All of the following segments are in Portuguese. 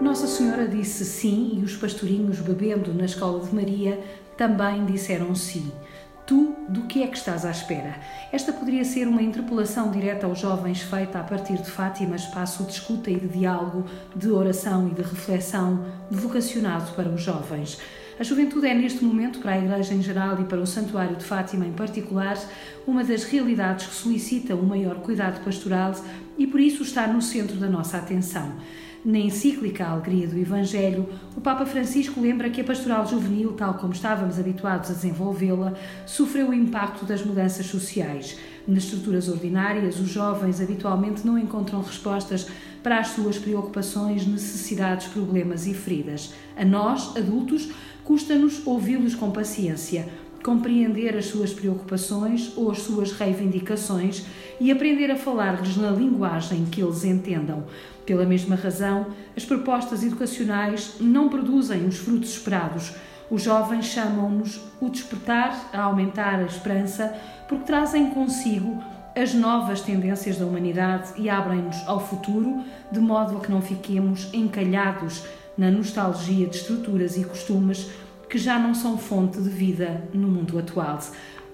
Nossa Senhora disse sim, e os pastorinhos, bebendo na Escola de Maria, também disseram sim. Tu, do que é que estás à espera? Esta poderia ser uma interpelação direta aos jovens feita a partir de Fátima, espaço de escuta e de diálogo, de oração e de reflexão, vocacionado para os jovens. A juventude é, neste momento, para a Igreja em geral e para o Santuário de Fátima em particular, uma das realidades que solicita um maior cuidado pastoral e, por isso, está no centro da nossa atenção. Na encíclica A Alegria do Evangelho, o Papa Francisco lembra que a pastoral juvenil, tal como estávamos habituados a desenvolvê-la, sofreu o impacto das mudanças sociais. Nas estruturas ordinárias, os jovens habitualmente não encontram respostas para as suas preocupações, necessidades, problemas e feridas. A nós, adultos, custa-nos ouvi-los com paciência, compreender as suas preocupações ou as suas reivindicações e aprender a falar-lhes na linguagem que eles entendam. Pela mesma razão, as propostas educacionais não produzem os frutos esperados. Os jovens chamam-nos o despertar, a aumentar a esperança, porque trazem consigo as novas tendências da humanidade e abrem-nos ao futuro, de modo a que não fiquemos encalhados na nostalgia de estruturas e costumes que já não são fonte de vida no mundo atual.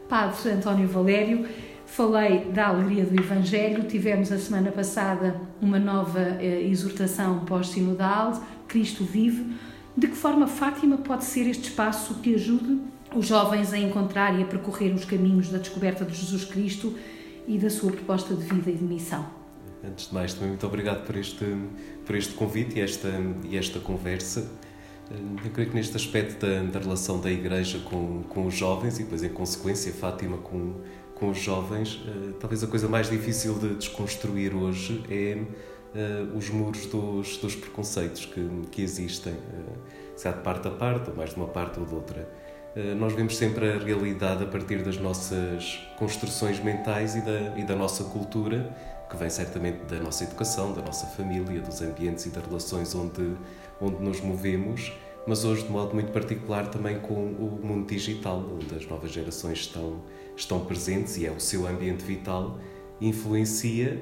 Padre António Valério, falei da Alegria do Evangelho, tivemos a semana passada uma nova exortação pós-sinodal, Cristo Vive. De que forma Fátima pode ser este espaço que ajude os jovens a encontrar e a percorrer os caminhos da descoberta de Jesus Cristo e da sua proposta de vida e de missão? Antes de mais, também muito obrigado por este convite e esta conversa. Eu creio que neste aspecto da relação da Igreja com os jovens e depois, em consequência, Fátima com os jovens, talvez a coisa mais difícil de desconstruir hoje é os muros dos preconceitos que existem, se há de parte a parte, ou mais de uma parte ou de outra. Nós vemos sempre a realidade a partir das nossas construções mentais e da nossa cultura, que vem certamente da nossa educação, da nossa família, dos ambientes e das relações onde nos movemos, mas hoje de modo muito particular também com o mundo digital, onde as novas gerações estão presentes e é o seu ambiente vital, influencia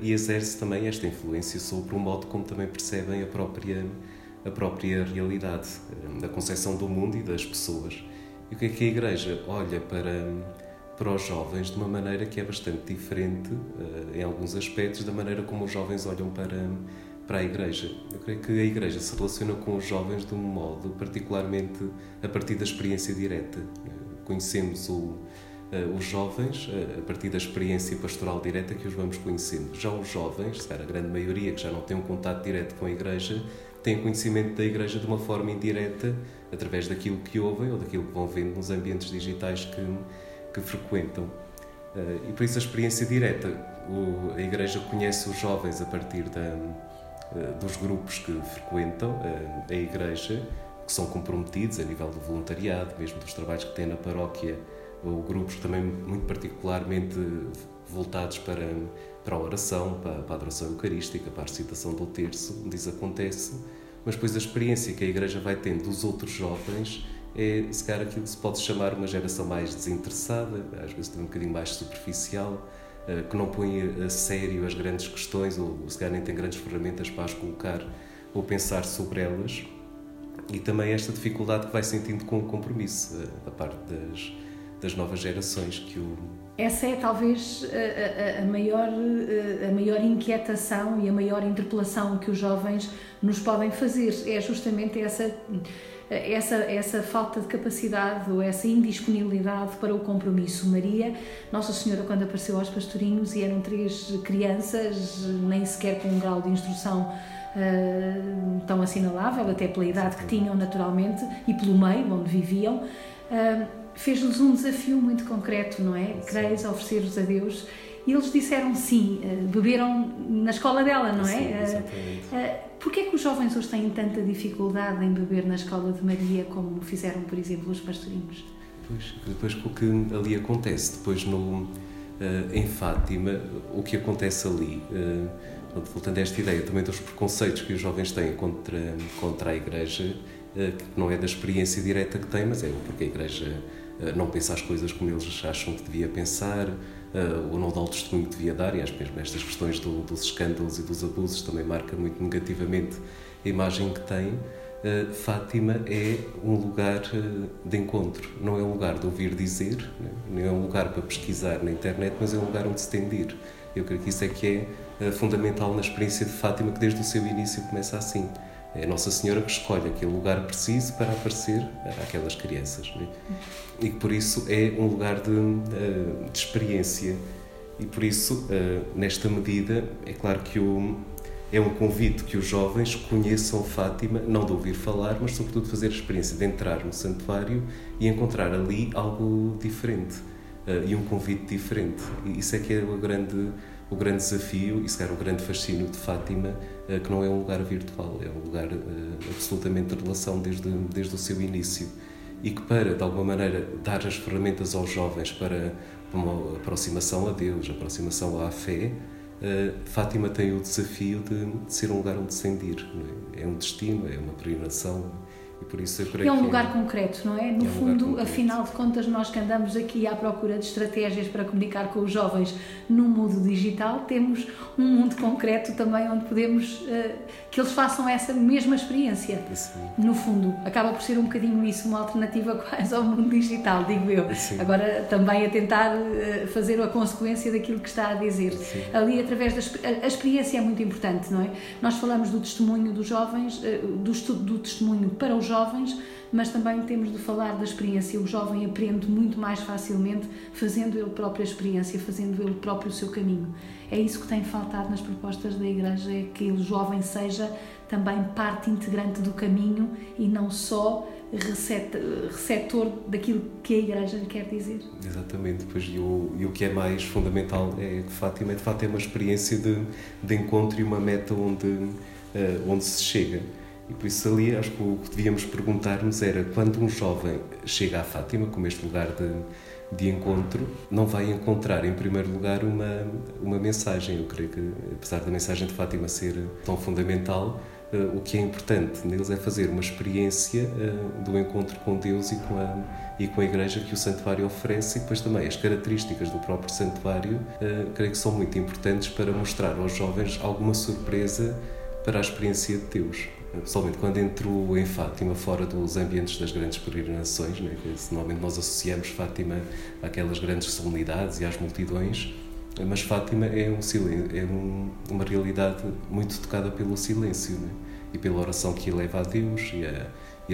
e exerce também esta influência sobre o modo como também percebem a própria realidade, da concepção do mundo e das pessoas. E o que é que a Igreja olha para os jovens de uma maneira que é bastante diferente, em alguns aspectos, da maneira como os jovens olham para a Igreja. Eu creio que a Igreja se relaciona com os jovens de um modo, particularmente a partir da experiência direta. Conhecemos os jovens a partir da experiência pastoral direta que os vamos conhecendo. Já os jovens, se calhar a grande maioria que já não tem um contacto direto com a Igreja, têm conhecimento da Igreja de uma forma indireta, através daquilo que ouvem ou daquilo que vão vendo nos ambientes digitais que frequentam. E por isso a experiência direta, a Igreja conhece os jovens a partir dos grupos que frequentam a Igreja, que são comprometidos a nível do voluntariado, mesmo dos trabalhos que têm na paróquia, ou grupos também muito particularmente voltados para a oração, para a adoração eucarística, para a recitação do terço, onde isso acontece. Mas depois a experiência que a Igreja vai tendo dos outros jovens é, se calhar, aquilo que se pode chamar uma geração mais desinteressada, às vezes também um bocadinho mais superficial, que não põe a sério as grandes questões, ou se calhar nem tem grandes ferramentas para as colocar ou pensar sobre elas. E também esta dificuldade que vai sentindo com o compromisso da parte das novas gerações que o... Essa é talvez a maior inquietação e a maior interpelação que os jovens nos podem fazer, é justamente essa falta de capacidade ou essa indisponibilidade para o compromisso. Maria, Nossa Senhora, quando apareceu aos pastorinhos e eram 3 crianças, nem sequer com um grau de instrução tão assinalável, até pela idade que tinham naturalmente e pelo meio onde viviam, fez-lhes um desafio muito concreto, não é? Creis, oferecer-vos a Deus. E eles disseram sim, beberam na escola dela, não é? Sim, exatamente. Porquê é que os jovens hoje têm tanta dificuldade em beber na Escola de Maria, como fizeram, por exemplo, os pastorinhos? Depois o que ali acontece, depois em Fátima, o que acontece ali, voltando a esta ideia também dos preconceitos que os jovens têm contra a Igreja, que não é da experiência direta que tem, mas é porque a Igreja não pensa as coisas como eles acham que devia pensar, ou não dá o testemunho que devia dar, e acho mesmo estas questões dos escândalos e dos abusos também marca muito negativamente a imagem que tem. Fátima é um lugar de encontro, não é um lugar de ouvir dizer, né? Não é um lugar para pesquisar na internet, mas é um lugar onde se tendir. Eu creio que isso é que é fundamental na experiência de Fátima, que desde o seu início começa assim. É a Nossa Senhora que escolhe aquele lugar preciso para aparecer àquelas crianças, né? E que por isso é um lugar de experiência, e por isso, nesta medida, é claro que é um convite que os jovens conheçam Fátima, não de ouvir falar, mas sobretudo fazer a experiência de entrar no santuário e encontrar ali algo diferente, e um convite diferente. E isso é que é o grande desafio e, se calhar, o grande fascínio de Fátima, que não é um lugar virtual, é um lugar absolutamente de relação desde o seu início, e que, para, de alguma maneira, dar as ferramentas aos jovens para uma aproximação a Deus, aproximação à fé, Fátima tem o desafio de ser um lugar onde ascendir, não é? É um destino, é uma peregrinação, e por isso eu creio que é um lugar concreto, não é? No fundo, afinal de contas, nós que andamos aqui à procura de estratégias para comunicar com os jovens no mundo digital, temos um mundo concreto também onde podemos que eles façam essa mesma experiência. Sim. No fundo, acaba por ser um bocadinho isso, uma alternativa quase ao mundo digital, digo eu. Sim. Agora também a tentar fazer a consequência daquilo que está a dizer. Sim. Ali, através da experiência é muito importante, não é? Nós falamos do testemunho dos jovens, do testemunho para os jovens, mas também temos de falar da experiência. O jovem aprende muito mais facilmente fazendo ele própria experiência, fazendo ele próprio o seu caminho. É isso que tem faltado nas propostas da Igreja, é que o jovem seja também parte integrante do caminho e não só receptor daquilo que a Igreja quer dizer. Exatamente, pois, e o que é mais fundamental é que Fátima, de facto, é uma experiência de encontro e uma meta onde se chega. E por isso ali, acho que o que devíamos perguntar-nos era: quando um jovem chega a Fátima, como este lugar de encontro, não vai encontrar em primeiro lugar uma mensagem. Eu creio que, apesar da mensagem de Fátima ser tão fundamental, o que é importante neles é fazer uma experiência do encontro com Deus e com a Igreja que o santuário oferece, e depois também as características do próprio santuário, creio que são muito importantes para mostrar aos jovens alguma surpresa para a experiência de Deus. Pessoalmente, quando entro em Fátima, fora dos ambientes das grandes peregrinações, né, que normalmente nós associamos Fátima àquelas grandes solenidades e às multidões, mas Fátima é uma realidade muito tocada pelo silêncio, né, e pela oração que eleva a Deus, e a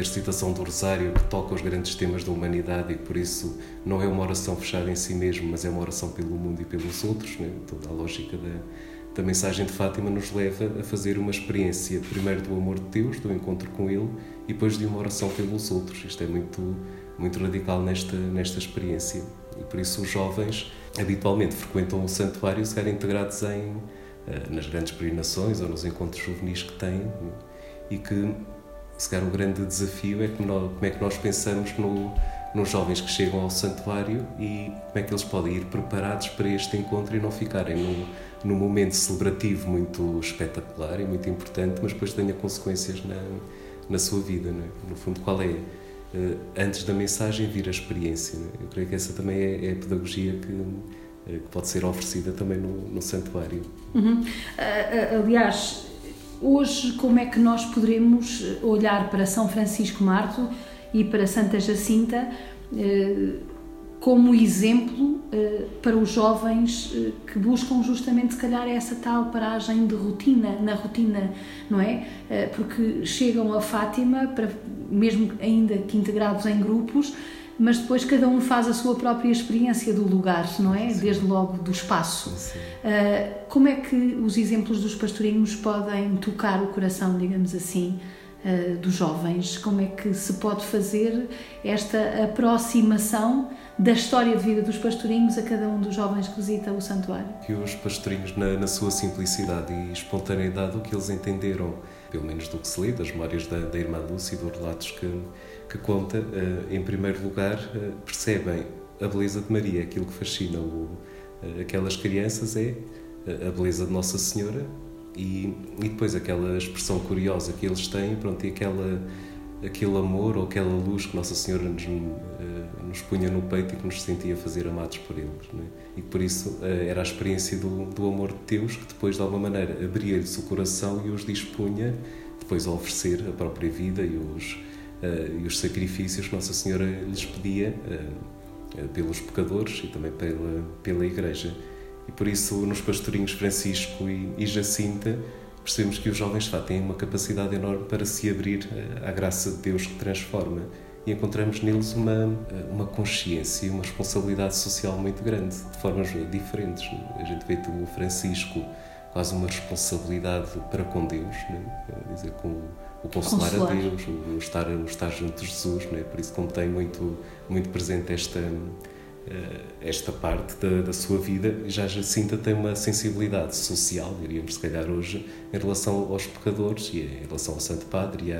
recitação do Rosário, que toca os grandes temas da humanidade, e por isso não é uma oração fechada em si mesmo, mas é uma oração pelo mundo e pelos outros, né, toda a lógica da mensagem de Fátima nos leva a fazer uma experiência, primeiro do amor de Deus, do encontro com Ele, e depois de uma oração pelos outros. Isto é muito, muito radical nesta experiência. E por isso os jovens habitualmente frequentam o santuário, se calhar integrados nas grandes peregrinações ou nos encontros juvenis que têm, e que, se calhar, o grande desafio é como é que nós pensamos nos jovens que chegam ao santuário, e como é que eles podem ir preparados para este encontro e não ficarem num momento celebrativo muito espetacular e muito importante, mas depois tenha consequências na sua vida, não é? No fundo, qual é, antes da mensagem, vir a experiência, não é? Eu creio que essa também é a pedagogia que pode ser oferecida também no santuário. Uhum. Aliás, hoje, como é que nós poderemos olhar para São Francisco Marto e para Santa Jacinta como exemplo para os jovens que buscam justamente, se calhar, essa tal paragem de rotina, na rotina, não é? Porque chegam a Fátima, mesmo ainda que integrados em grupos, mas depois cada um faz a sua própria experiência do lugar, não é? Sim. Desde logo do espaço. Sim. Como é que os exemplos dos pastorinhos podem tocar o coração, digamos assim, dos jovens? Como é que se pode fazer esta aproximação da história de vida dos pastorinhos a cada um dos jovens que visita o santuário? Que os pastorinhos, na sua simplicidade e espontaneidade, o que eles entenderam, pelo menos do que se lê, das memórias da irmã Lúcia e dos relatos que conta, em primeiro lugar, percebem a beleza de Maria. Aquilo que fascina aquelas crianças é a beleza de Nossa Senhora, e depois aquela expressão curiosa que eles têm, pronto, e aquela aquele amor ou aquela luz que Nossa Senhora nos punha no peito e que nos sentia fazer amados por eles, não é? E por isso era a experiência do amor de Deus que depois, de alguma maneira, abria-lhes o coração e os dispunha depois a oferecer a própria vida e os sacrifícios que Nossa Senhora lhes pedia pelos pecadores e também pela Igreja. E por isso, nos pastorinhos Francisco e Jacinta, percebemos que os jovens têm uma capacidade enorme para se abrir à graça de Deus que transforma, e encontramos neles uma consciência e uma responsabilidade social muito grande, de formas diferentes. A gente vê o Francisco quase uma responsabilidade para com Deus, quer dizer, com o consolar a Deus, o estar junto de Jesus, não é? Por isso contém muito, muito presente esta parte da sua vida. Já Jacinta tem uma sensibilidade social, diríamos se calhar hoje, em relação aos pecadores e em relação ao Santo Padre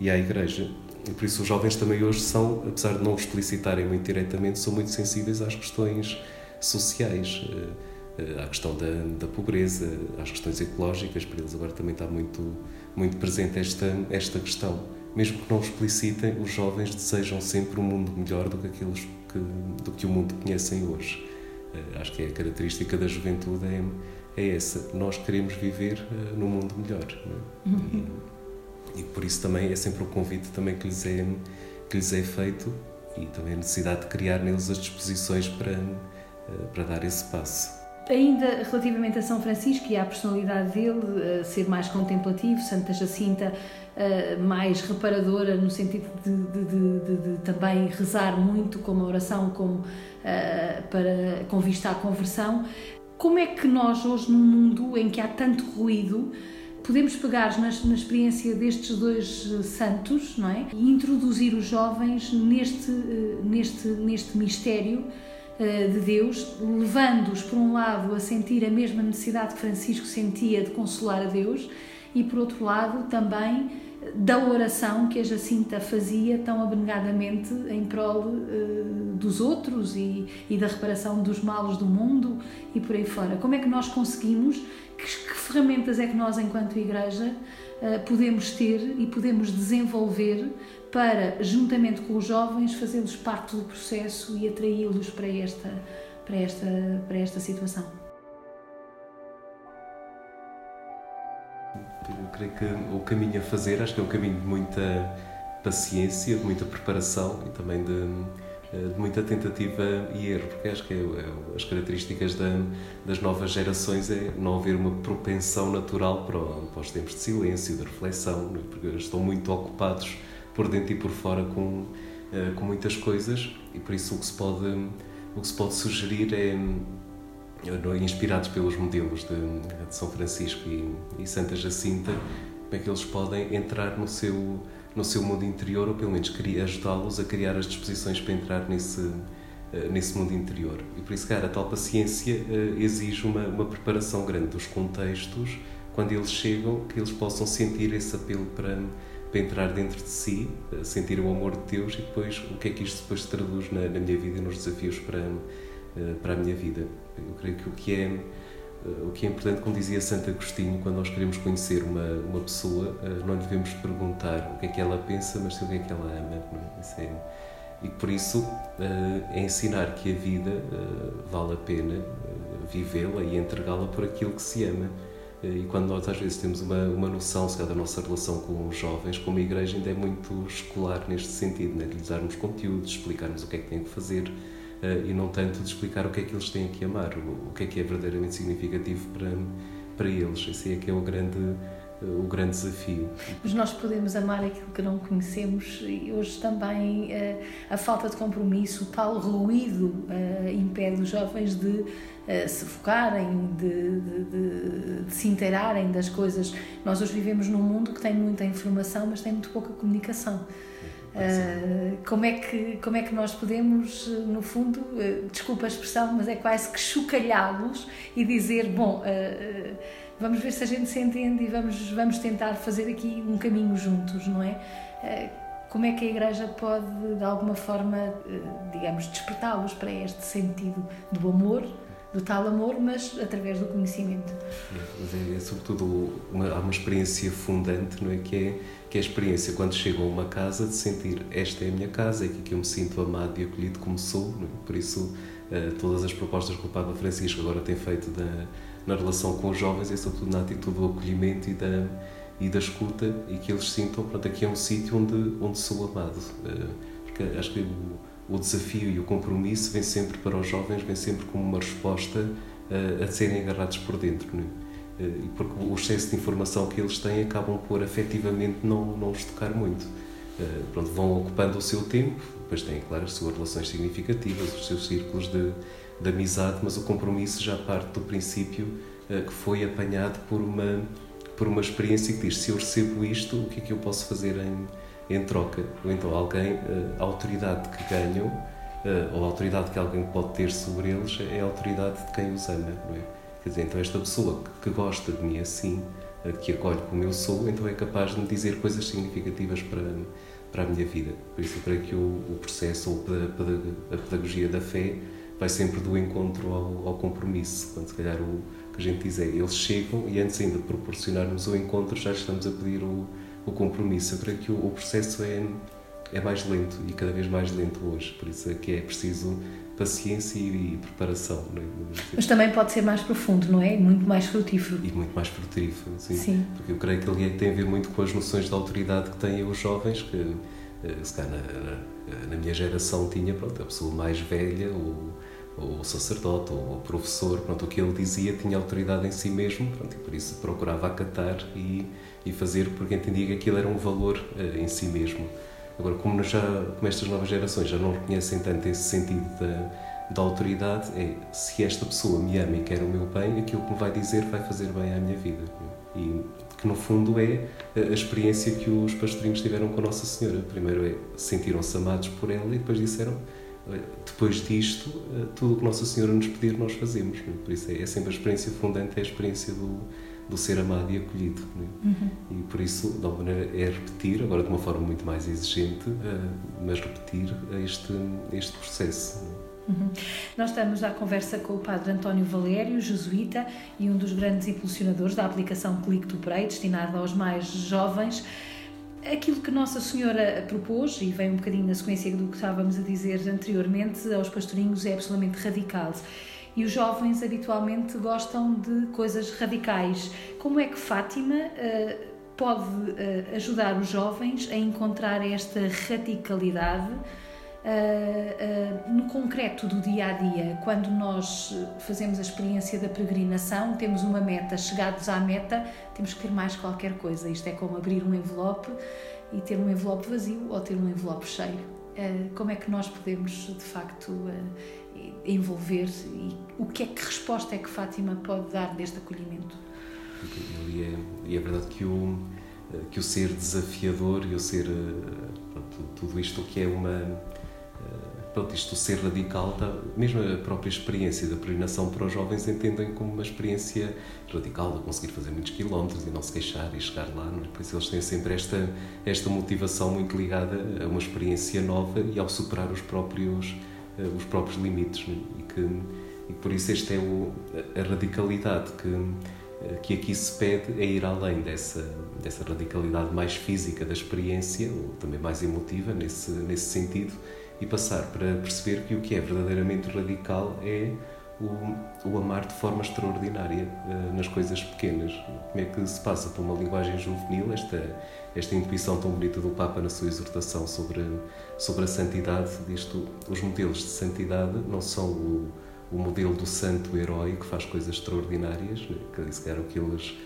e à Igreja. E por isso os jovens também hoje são, apesar de não explicitarem muito diretamente, são muito sensíveis às questões sociais, à questão da pobreza, às questões ecológicas. Para eles agora também está muito, muito presente esta questão. Mesmo que não explicitem, os jovens desejam sempre um mundo melhor do que aqueles do que o mundo conhecem hoje. Acho que é a característica da juventude, é essa. Nós queremos viver num mundo melhor, não é? Uhum. E por isso também é sempre o convite também que lhes é feito, e também a necessidade de criar neles as disposições para dar esse passo. Ainda relativamente a São Francisco e à personalidade dele, ser mais contemplativo, Santa Jacinta mais reparadora, no sentido de também rezar muito, como a oração, como com vista à conversão. Como é que nós hoje, num mundo em que há tanto ruído, podemos pegar na experiência destes dois santos, não é? E introduzir os jovens neste mistério de Deus, levando-os, por um lado, a sentir a mesma necessidade que Francisco sentia de consolar a Deus, e, por outro lado, também da oração que a Jacinta fazia tão abnegadamente em prol dos outros e da reparação dos males do mundo e por aí fora. Como é que nós conseguimos, que ferramentas é que nós, enquanto Igreja, podemos ter e podemos desenvolver para, juntamente com os jovens, fazê-los parte do processo e atraí-los para esta situação? Eu creio que o caminho a fazer, acho que é um caminho de muita paciência, de muita preparação e também de muita tentativa e erro, porque acho que as características das novas gerações é não haver uma propensão natural para os tempos de silêncio, de reflexão, porque estão muito ocupados por dentro e por fora com muitas coisas, e por isso o que se pode sugerir é, inspirados pelos modelos de São Francisco e Santa Jacinta, como é que eles podem entrar no seu mundo interior, ou pelo menos ajudá-los a criar as disposições para entrar nesse mundo interior. E por isso, a tal paciência exige uma preparação grande dos contextos, quando eles chegam, que eles possam sentir esse apelo para entrar dentro de si, sentir o amor de Deus, e depois o que é que isto depois se traduz na minha vida e nos desafios para a minha vida. Eu creio que o que é importante, como dizia Santo Agostinho, quando nós queremos conhecer uma pessoa, não lhe devemos perguntar o que é que ela pensa, mas sim o que é que ela ama, não é? Isso é. E por isso é ensinar que a vida vale a pena vivê-la e entregá-la por aquilo que se ama. E quando nós às vezes temos uma noção, se calhar, da nossa relação com os jovens, como a Igreja ainda é muito escolar neste sentido, né? De lhes darmos conteúdos, explicarmos o que é que têm que fazer, e não tanto de explicar o que é que eles têm que amar, o que é verdadeiramente significativo para eles. Esse é que é o grande desafio. Mas nós podemos amar aquilo que não conhecemos, e hoje também a falta de compromisso, o tal ruído impede os jovens de se focarem, de se inteirarem das coisas. Nós hoje vivemos num mundo que tem muita informação, mas tem muito pouca comunicação. Como é que nós podemos, no fundo, desculpa a expressão, mas é quase que chocalhá-los e dizer, bom, vamos ver se a gente se entende e vamos tentar fazer aqui um caminho juntos, não é? Como é que a Igreja pode, de alguma forma, digamos, despertá-los para este sentido do amor, do tal amor, mas através do conhecimento. É sobretudo uma experiência fundante, não é? Que é a experiência, quando chego a uma casa, de sentir esta é a minha casa, é aqui que eu me sinto amado e acolhido como sou, não é? Por isso, todas as propostas que o Papa Francisco agora tem feito na relação com os jovens é sobretudo na atitude do acolhimento e da escuta, e que eles sintam, pronto, aqui é um sítio onde sou amado. Porque acho que o desafio e o compromisso vem sempre para os jovens, vem sempre como uma resposta a serem agarrados por dentro, não é? Porque o excesso de informação que eles têm acabam por, afetivamente, não os tocar muito. Pronto, vão ocupando o seu tempo, depois têm, claro, as suas relações significativas, os seus círculos de amizade, mas o compromisso já parte do princípio que foi apanhado por uma experiência que diz, se eu recebo isto, o que é que eu posso fazer em troca? Ou então alguém, a autoridade que ganham, ou a autoridade que alguém pode ter sobre eles, é a autoridade de quem os ama, não é? Quer dizer, então esta pessoa que gosta de mim assim, que acolhe como eu sou, então é capaz de me dizer coisas significativas para a minha vida. Por isso eu creio que o processo, ou a pedagogia da fé, vai sempre do encontro ao compromisso. Quando, se calhar, o que a gente diz é, eles chegam e antes ainda de proporcionarmos o encontro, já estamos a pedir o compromisso. Eu creio que o processo é mais lento, e cada vez mais lento hoje. Por isso é que é preciso paciência e preparação, não é? Mas também pode ser mais profundo, não é? Muito mais frutífero. E muito mais frutífero, sim. Porque eu creio que ele tem a ver muito com as noções de autoridade que têm os jovens, que se calhar na minha geração tinha, pronto, a pessoa mais velha, ou o sacerdote, ou o professor, pronto, o que ele dizia tinha autoridade em si mesmo, pronto, e por isso procurava acatar e fazer, porque entendia que aquilo era um valor em si mesmo. Agora, como estas novas gerações já não reconhecem tanto esse sentido da autoridade, é, se esta pessoa me ama e quer o meu bem, aquilo que me vai dizer vai fazer bem à minha vida. E que, no fundo, é a experiência que os pastorinhos tiveram com Nossa Senhora. Primeiro sentiram-se amados por ela, e depois disseram, depois disto, tudo o que Nossa Senhora nos pedir, nós fazemos. Por isso é sempre a experiência fundante, é a experiência do ser amado e acolhido, né? Uhum. E por isso, de alguma maneira, é repetir, agora de uma forma muito mais exigente, mas repetir este processo, né? Uhum. Nós estamos à conversa com o Padre António Valério, jesuíta e um dos grandes impulsionadores da aplicação Click to Pray, destinada aos mais jovens. Aquilo que Nossa Senhora propôs, e vem um bocadinho na sequência do que estávamos a dizer anteriormente, aos pastorinhos é absolutamente radical. E os jovens habitualmente gostam de coisas radicais. Como é que Fátima pode ajudar os jovens a encontrar esta radicalidade no concreto do dia-a-dia? Quando nós fazemos a experiência da peregrinação, temos uma meta, chegados à meta, temos que ter mais qualquer coisa. Isto é como abrir um envelope e ter um envelope vazio ou ter um envelope cheio. Como é que nós podemos, de facto, envolver, e o que é que resposta é que Fátima pode dar deste acolhimento? E é verdade que o ser desafiador e o ser, pronto, tudo isto que é pronto, isto o ser radical, mesmo a própria experiência da peregrinação para os jovens entendem como uma experiência radical, de conseguir fazer muitos quilómetros e não se queixar e chegar lá, não é? Por isso eles têm sempre esta motivação muito ligada a uma experiência nova e ao superar os próprios limites, né? E por isso esta é a radicalidade que aqui se pede, é ir além dessa radicalidade mais física da experiência, ou também mais emotiva nesse sentido, e passar para perceber que o que é verdadeiramente radical é o amar de forma extraordinária nas coisas pequenas. Como é que se passa por uma linguagem juvenil esta intuição tão bonita do Papa na sua exortação sobre a santidade? Disto, os modelos de santidade não são o modelo do santo herói que faz coisas extraordinárias, né? Que se calhar o que eles,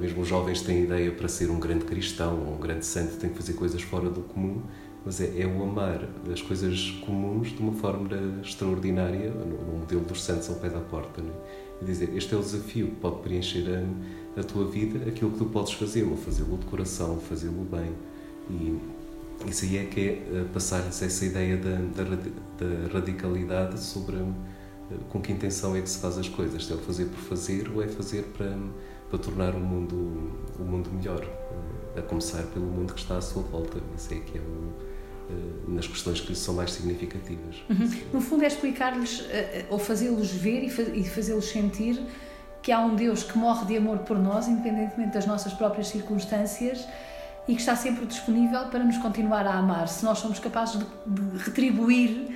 mesmo os jovens, têm ideia para ser um grande cristão ou um grande santo, tem que fazer coisas fora do comum. Mas é o amar as coisas comuns de uma forma extraordinária, no modelo dos santos ao pé da porta, não é? E dizer, este é o desafio que pode preencher a tua vida, aquilo que tu podes fazê-lo, fazê-lo de coração, fazê-lo bem. E isso aí é que é passar-lhes essa ideia da radicalidade sobre com que intenção é que se faz as coisas. Se é o fazer por fazer ou é fazer para tornar o mundo melhor, a começar pelo mundo que está à sua volta. Isso é que é nas questões que são mais significativas. Uhum. No fundo é explicar-lhes, ou fazê-los ver e fazê-los sentir que há um Deus que morre de amor por nós, independentemente das nossas próprias circunstâncias, e que está sempre disponível para nos continuar a amar, se nós somos capazes de retribuir,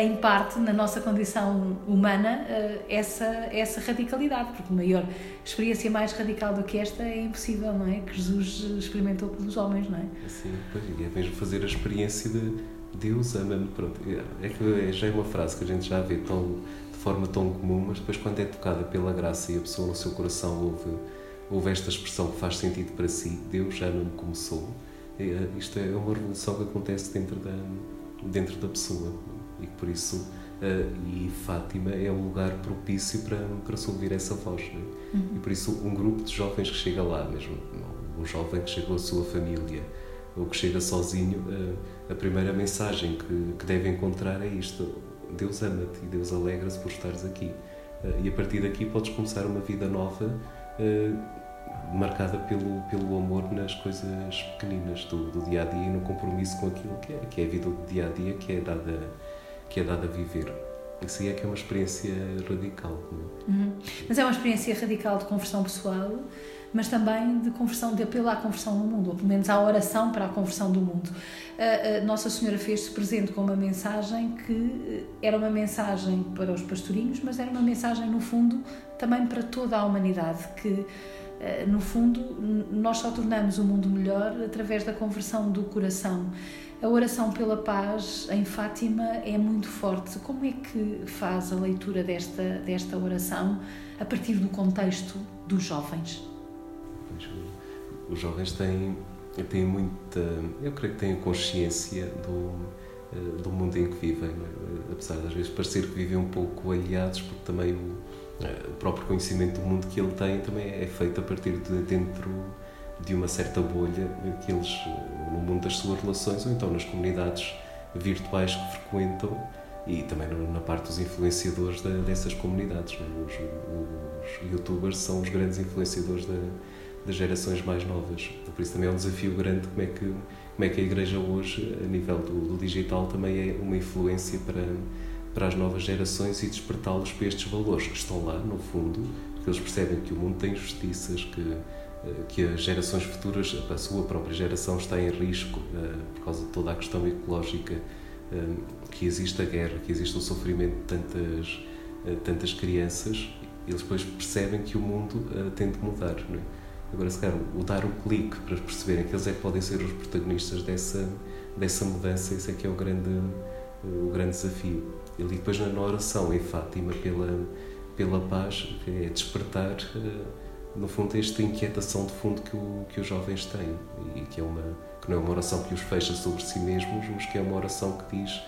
em parte, na nossa condição humana, essa radicalidade, porque maior experiência mais radical do que esta é impossível, não é? Que Jesus experimentou pelos homens, não é? Sim, pois, e é mesmo fazer a experiência de Deus ama-me, pronto, é que já é uma frase que a gente já vê de forma tão comum, mas depois quando é tocada pela graça e a pessoa no seu coração ouve esta expressão que faz sentido para si, Deus ama-me como sou, isto é uma revolução que acontece dentro da pessoa. E por isso, e Fátima é um lugar propício para se ouvir essa voz, não é? Uhum. E por isso um grupo de jovens que chega lá mesmo, um jovem que chega com a sua família ou que chega sozinho, a primeira mensagem que deve encontrar é isto: Deus ama-te e Deus alegra-se por estares aqui. E a partir daqui podes começar uma vida nova, marcada pelo amor nas coisas pequeninas do dia-a-dia e no compromisso com aquilo que é a vida do dia-a-dia, que é dada a viver. Isso aí é que é uma experiência radical. Não é? Uhum. Mas é uma experiência radical de conversão pessoal, mas também de conversão, de apelo à conversão do mundo, ou pelo menos à oração para a conversão do mundo. A Nossa Senhora fez-se presente com uma mensagem que era uma mensagem para os pastorinhos, mas era uma mensagem, no fundo, também para toda a humanidade, que, no fundo, nós só tornamos o mundo melhor através da conversão do coração. A oração pela paz em Fátima é muito forte. Como é que faz a leitura desta oração a partir do contexto dos jovens? Os jovens têm muita... Eu creio que têm consciência do mundo em que vivem, apesar de às vezes parecer que vivem um pouco aliados, porque também o próprio conhecimento do mundo que ele tem também é feito a partir de dentro de uma certa bolha que eles, no mundo das suas relações, ou então nas comunidades virtuais que frequentam, e também na parte dos influenciadores dessas comunidades. Os youtubers são os grandes influenciadores das gerações mais novas. Por isso também é um desafio grande como é que a Igreja hoje, a nível do digital, também é uma influência para as novas gerações e despertá-los para estes valores que estão lá, no fundo, porque eles percebem que o mundo tem injustiças, que as gerações futuras, a sua própria geração, está em risco por causa de toda a questão ecológica, que existe a guerra, que existe o sofrimento de tantas crianças. Eles depois percebem que o mundo tem de mudar, não é? Agora, se calhar, o dar o clique para perceberem que eles é que podem ser os protagonistas dessa mudança, isso é que é o grande desafio. E depois na oração em Fátima pela paz, que é despertar, no fundo, esta inquietação de fundo que os jovens têm, e que não é uma oração que os fecha sobre si mesmos, mas que é uma oração que diz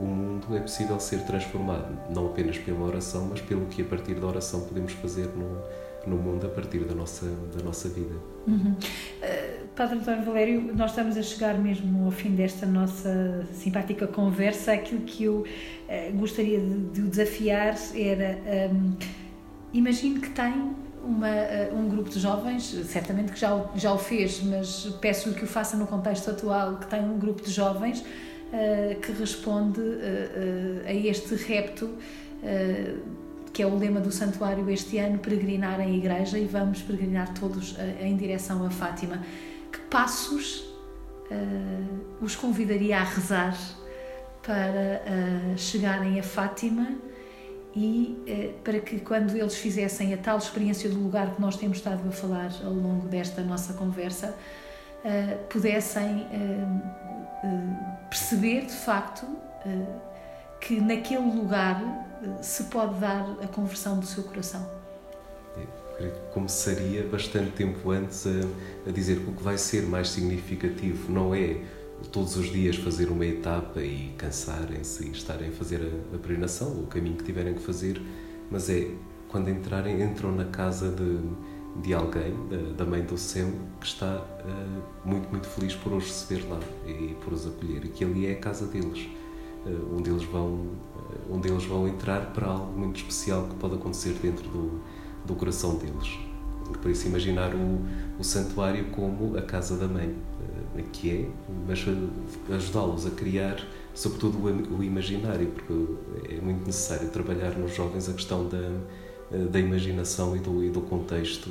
o mundo é possível ser transformado, não apenas pela oração, mas pelo que a partir da oração podemos fazer no mundo a partir da nossa vida. Uhum. Padre António Valério, nós estamos a chegar mesmo ao fim desta nossa simpática conversa. Aquilo que eu gostaria de o desafiar era... imagino que tem um grupo de jovens, certamente que já o fez, mas peço-lhe que o faça no contexto atual, que tem um grupo de jovens que responde a este repto, que é o lema do santuário este ano, peregrinar em igreja, e vamos peregrinar todos em direção a Fátima. Que passos os convidaria a rezar para chegarem a Fátima? E para que, quando eles fizessem a tal experiência do lugar que nós temos estado a falar ao longo desta nossa conversa, pudessem perceber, de facto, que naquele lugar se pode dar a conversão do seu coração. Eu creio que começaria bastante tempo antes a dizer que o que vai ser mais significativo não é todos os dias fazer uma etapa e cansarem-se e estarem a fazer a peregrinação, o caminho que tiverem que fazer, mas é quando entram na casa de alguém, da Mãe do Céu, que está muito, muito feliz por os receber lá e por os acolher, e que ali é a casa deles, onde eles vão entrar para algo muito especial que pode acontecer dentro do coração deles. Por isso imaginar o santuário como a casa da mãe, que é, mas ajudá-los a criar, sobretudo o imaginário, porque é muito necessário trabalhar nos jovens a questão da imaginação e do contexto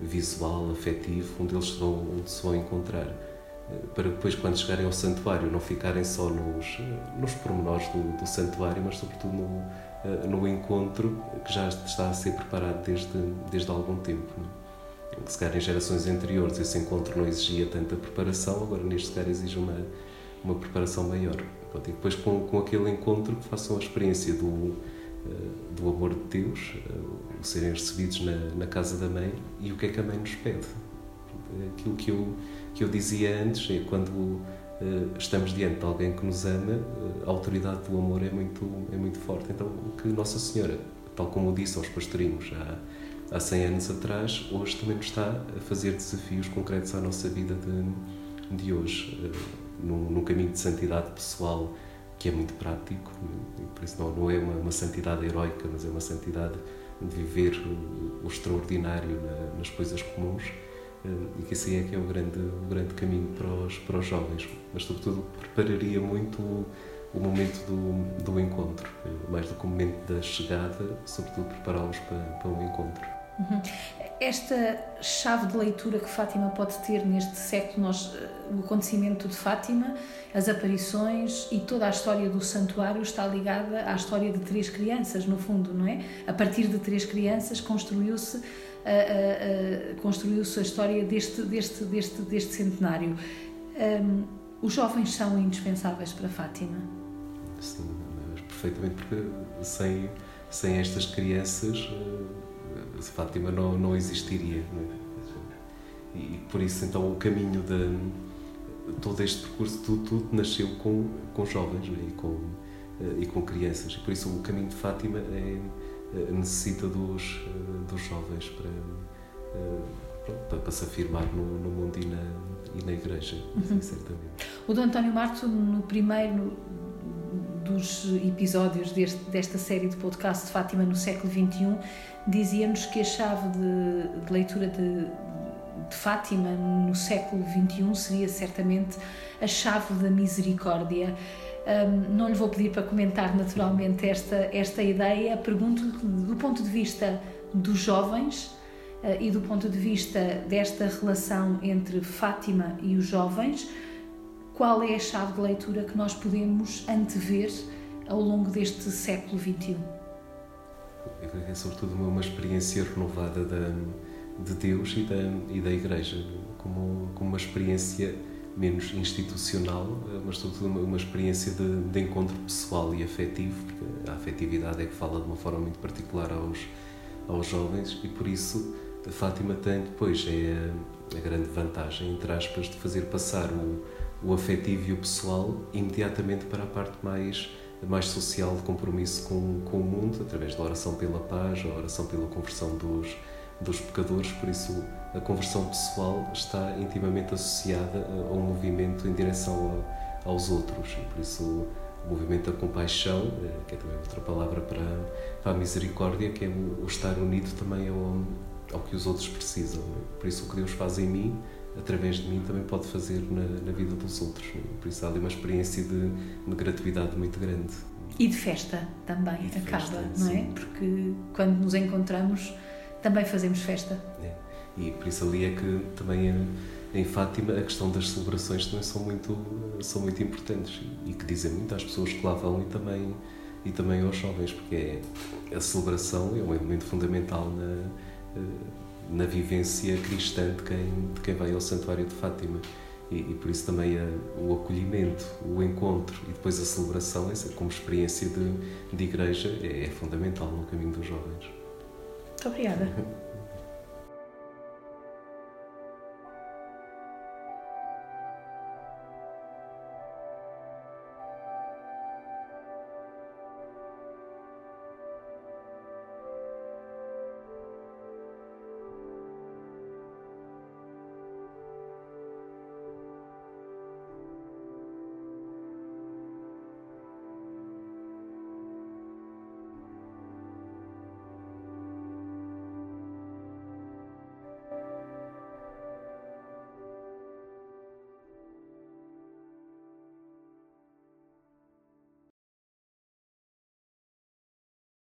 visual, afetivo, onde se vão encontrar, para depois, quando chegarem ao santuário, não ficarem só nos pormenores do santuário, mas sobretudo no encontro que já está a ser preparado desde algum tempo. Se calhar em gerações anteriores esse encontro não exigia tanta preparação, agora neste lugar exige uma preparação maior. Pronto, e depois com aquele encontro que façam a experiência do amor de Deus, o serem recebidos na casa da mãe, e o que é que a mãe nos pede. Aquilo que eu dizia antes é quando estamos diante de alguém que nos ama, a autoridade do amor é muito forte. Então, o que Nossa Senhora, tal como eu disse aos pastorinhos há 100 anos atrás, hoje também nos está a fazer desafios concretos à nossa vida de hoje, num caminho de santidade pessoal que é muito prático, e por isso não é uma santidade heroica, mas é uma santidade de viver o extraordinário nas coisas comuns. E que assim é que é o grande caminho para os jovens, mas sobretudo prepararia muito o momento do encontro, mais do que o momento da chegada, sobretudo prepará-los para um encontro. Uhum. Esta chave de leitura que Fátima pode ter neste século, o acontecimento de Fátima, as aparições e toda a história do santuário está ligada à história de 3 crianças, no fundo, não é? A partir de 3 crianças construiu-se a história deste centenário. Os jovens são indispensáveis para Fátima? Sim, mas perfeitamente, porque sem estas crianças Fátima não existiria, não é? E por isso então o caminho de todo este percurso, tudo nasceu com jovens, não é? e com crianças, e por isso o caminho de Fátima necessita dos jovens para se afirmar no mundo e na Igreja, uhum. Certamente. O D. António Marto, no primeiro dos episódios desta série de podcast de Fátima no século XXI, dizia-nos que a chave de leitura de Fátima no século XXI seria certamente a chave da misericórdia. Não lhe vou pedir para comentar naturalmente esta ideia. Pergunto-lhe, do ponto de vista dos jovens e do ponto de vista desta relação entre Fátima e os jovens, qual é a chave de leitura que nós podemos antever ao longo deste século XXI? É sobretudo uma experiência renovada de Deus e da Igreja, como uma experiência menos institucional, mas sobretudo uma experiência de encontro pessoal e afetivo, porque a afetividade é que fala de uma forma muito particular aos jovens, e por isso a Fátima tem depois a grande vantagem, entre aspas, de fazer passar o afetivo e o pessoal imediatamente para a parte mais social, de compromisso com o mundo, através da oração pela paz, a oração pela conversão dos pecadores. Por isso a conversão pessoal está intimamente associada a um movimento em direção aos outros, e por isso o movimento da compaixão, que é também outra palavra para a misericórdia, que é o estar unido também ao que os outros precisam. Por isso o que Deus faz em mim, através de mim, também pode fazer na vida dos outros. Por isso há ali uma experiência de gratuidade muito grande. E de festa também, de acaba, festa, não é? Sim. Porque quando nos encontramos também fazemos festa. É. E por isso ali é que também em Fátima a questão das celebrações também são muito importantes, e que dizem muito às pessoas que lá vão e também aos jovens, porque a celebração é um elemento fundamental na vivência cristã de quem vai ao Santuário de Fátima, e por isso também o acolhimento, o encontro e depois a celebração como experiência de Igreja é fundamental no caminho dos jovens. Muito obrigada.